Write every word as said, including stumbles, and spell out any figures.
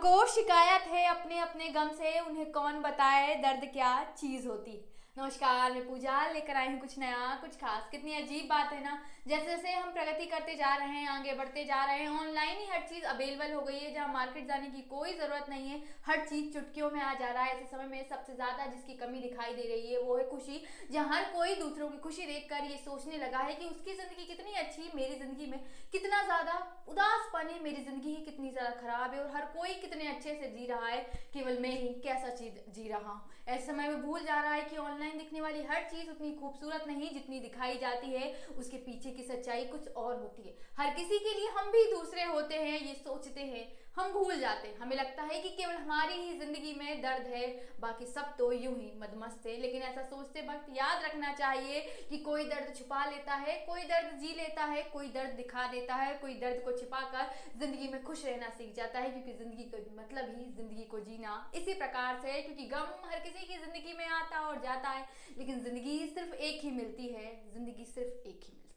सबको शिकायत है अपने अपने गम से, उन्हें कौन बताए दर्द क्या चीज़ होती। नमस्कार, मैं पूजा लेकर आई हूँ कुछ नया कुछ खास। कितनी अजीब बात है ना, जैसे जैसे हम प्रगति करते जा रहे हैं, आगे बढ़ते जा रहे हैं, ऑनलाइन ही हर चीज़ अवेलेबल हो गई है जहाँ मार्केट जाने की कोई ज़रूरत नहीं है। हर चीज़ चुटकियों में आ जा रहा है। ऐसे समय में सबसे ज़्यादा जिसकी कमी दिखाई दे रही है वो है खुशी, जहाँ हर कोई दूसरों की खुशी देख कर ये सोचने लगा है कि उसकी ज़िंदगी कितनी अच्छी है, मेरी ज़िंदगी में कितना ज़्यादा उदासपन है, मेरी ज़िंदगी ही कितनी ज़्यादा खराब है और हर कोई कितने अच्छे से जी रहा है, केवल मैं ही कैसा चीज जी रहा हूँ। ऐसे समय में भूल जा रहा है कि ऑनलाइन दिखने वाली हर चीज़ उतनी खूबसूरत नहीं जितनी दिखाई जाती है, उसके पीछे की सच्चाई कुछ और होती है। हर किसी के लिए हम भी दूसरे होते हैं ये सोचते हैं हम भूल जाते हैं। हमें लगता है कि केवल हमारी ही ज़िंदगी में दर्द है, बाकी सब तो यूं ही मदमस्त है। लेकिन ऐसा सोचते वक्त याद रखना चाहिए कि कोई दर्द छुपा लेता है, कोई दर्द जी लेता है, कोई दर्द दिखा देता है, कोई दर्द को छिपा कर ज़िंदगी में खुश रहना सीख जाता है, क्योंकि ज़िंदगी का मतलब ही ज़िंदगी को जीना इसी प्रकार से है। क्योंकि गम हर किसी की ज़िंदगी में आता और जाता है, लेकिन ज़िंदगी सिर्फ एक ही मिलती है, ज़िंदगी सिर्फ एक ही मिलती है।